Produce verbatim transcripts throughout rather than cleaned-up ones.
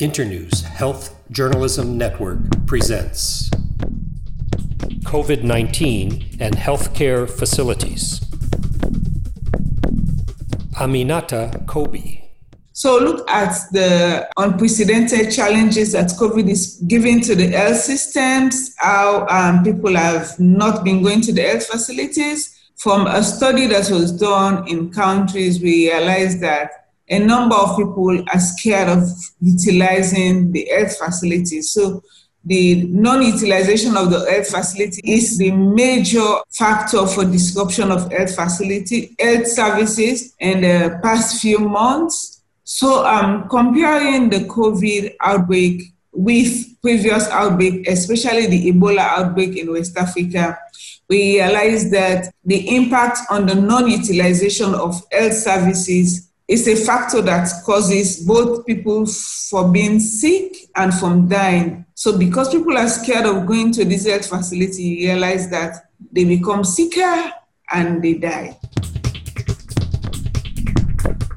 Internews Health Journalism Network presents COVID nineteen and Healthcare Facilities. Aminata Kobie. So look at the unprecedented challenges that COVID is giving to the health systems, how um, people have not been going to the health facilities. From a study that was done in countries, we realized that a number of people are scared of utilizing the health facilities. So the non-utilization of the health facility is the major factor for disruption of health facility, health services in the past few months. So um, comparing the COVID outbreak with previous outbreak, especially the Ebola outbreak in West Africa, we realized that the impact on the non-utilization of health services is a factor that causes both people for being sick and from dying. So because people are scared of going to this health facility, you realize that they become sicker and they die.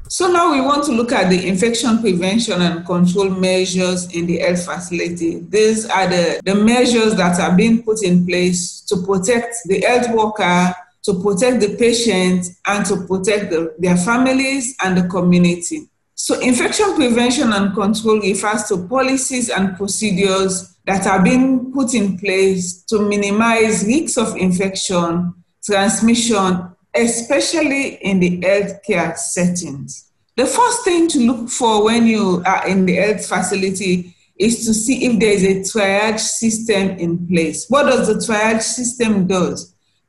So now we want to look at the infection prevention and control measures in the health facility. These are the, the measures that are being put in place to protect the health worker, to protect the patient, and to protect the, their families and the community. So infection prevention and control refers to policies and procedures that are being put in place to minimize risks of infection, transmission, especially in the healthcare settings. The first thing to look for when you are in the health facility is to see if there is a triage system in place. What does the triage system do?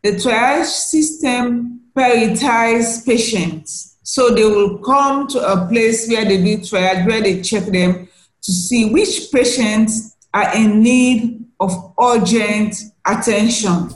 The triage system prioritizes patients. So they will come to a place where they do triage, where they check them to see which patients are in need of urgent attention.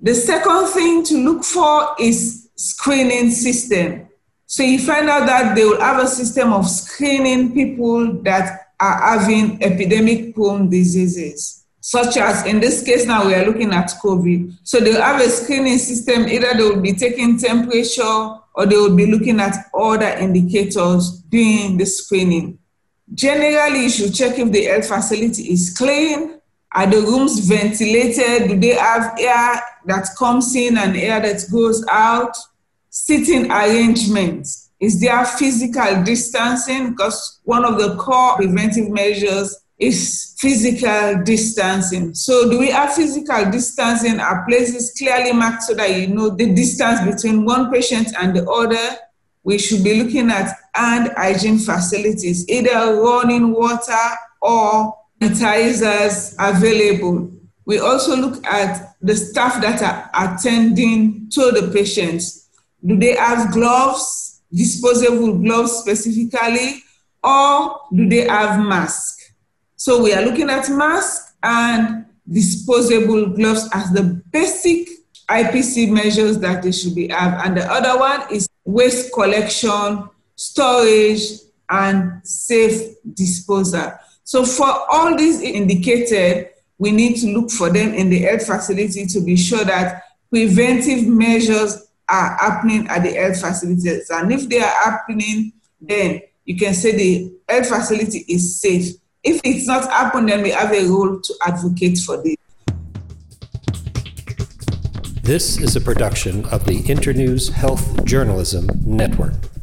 The second thing to look for is screening system. So you find out that they will have a system of screening people that are having epidemic prone diseases, such as, in this case now we are looking at COVID. So they'll have a screening system, either they will be taking temperature or they will be looking at other indicators during the screening. Generally, you should check if the health facility is clean. Are the rooms ventilated? Do they have air that comes in and air that goes out? Seating arrangements. Is there physical distancing? Because one of the core preventive measures is physical distancing. So do we have physical distancing? Are places clearly marked so that you know the distance between one patient and the other? We should be looking at hand hygiene facilities, either running water or sanitizers available. We also look at the staff that are attending to the patients. Do they have gloves, disposable gloves specifically, or do they have masks? So we are looking at masks and disposable gloves as the basic I P C measures that they should be have. And the other one is waste collection, storage, and safe disposal. So for all these indicated, we need to look for them in the health facility to be sure that preventive measures are happening at the health facilities. And if they are happening, then you can say the health facility is safe. If it's not happened, then we have a role to advocate for this. This is a production of the Internews Health Journalism Network.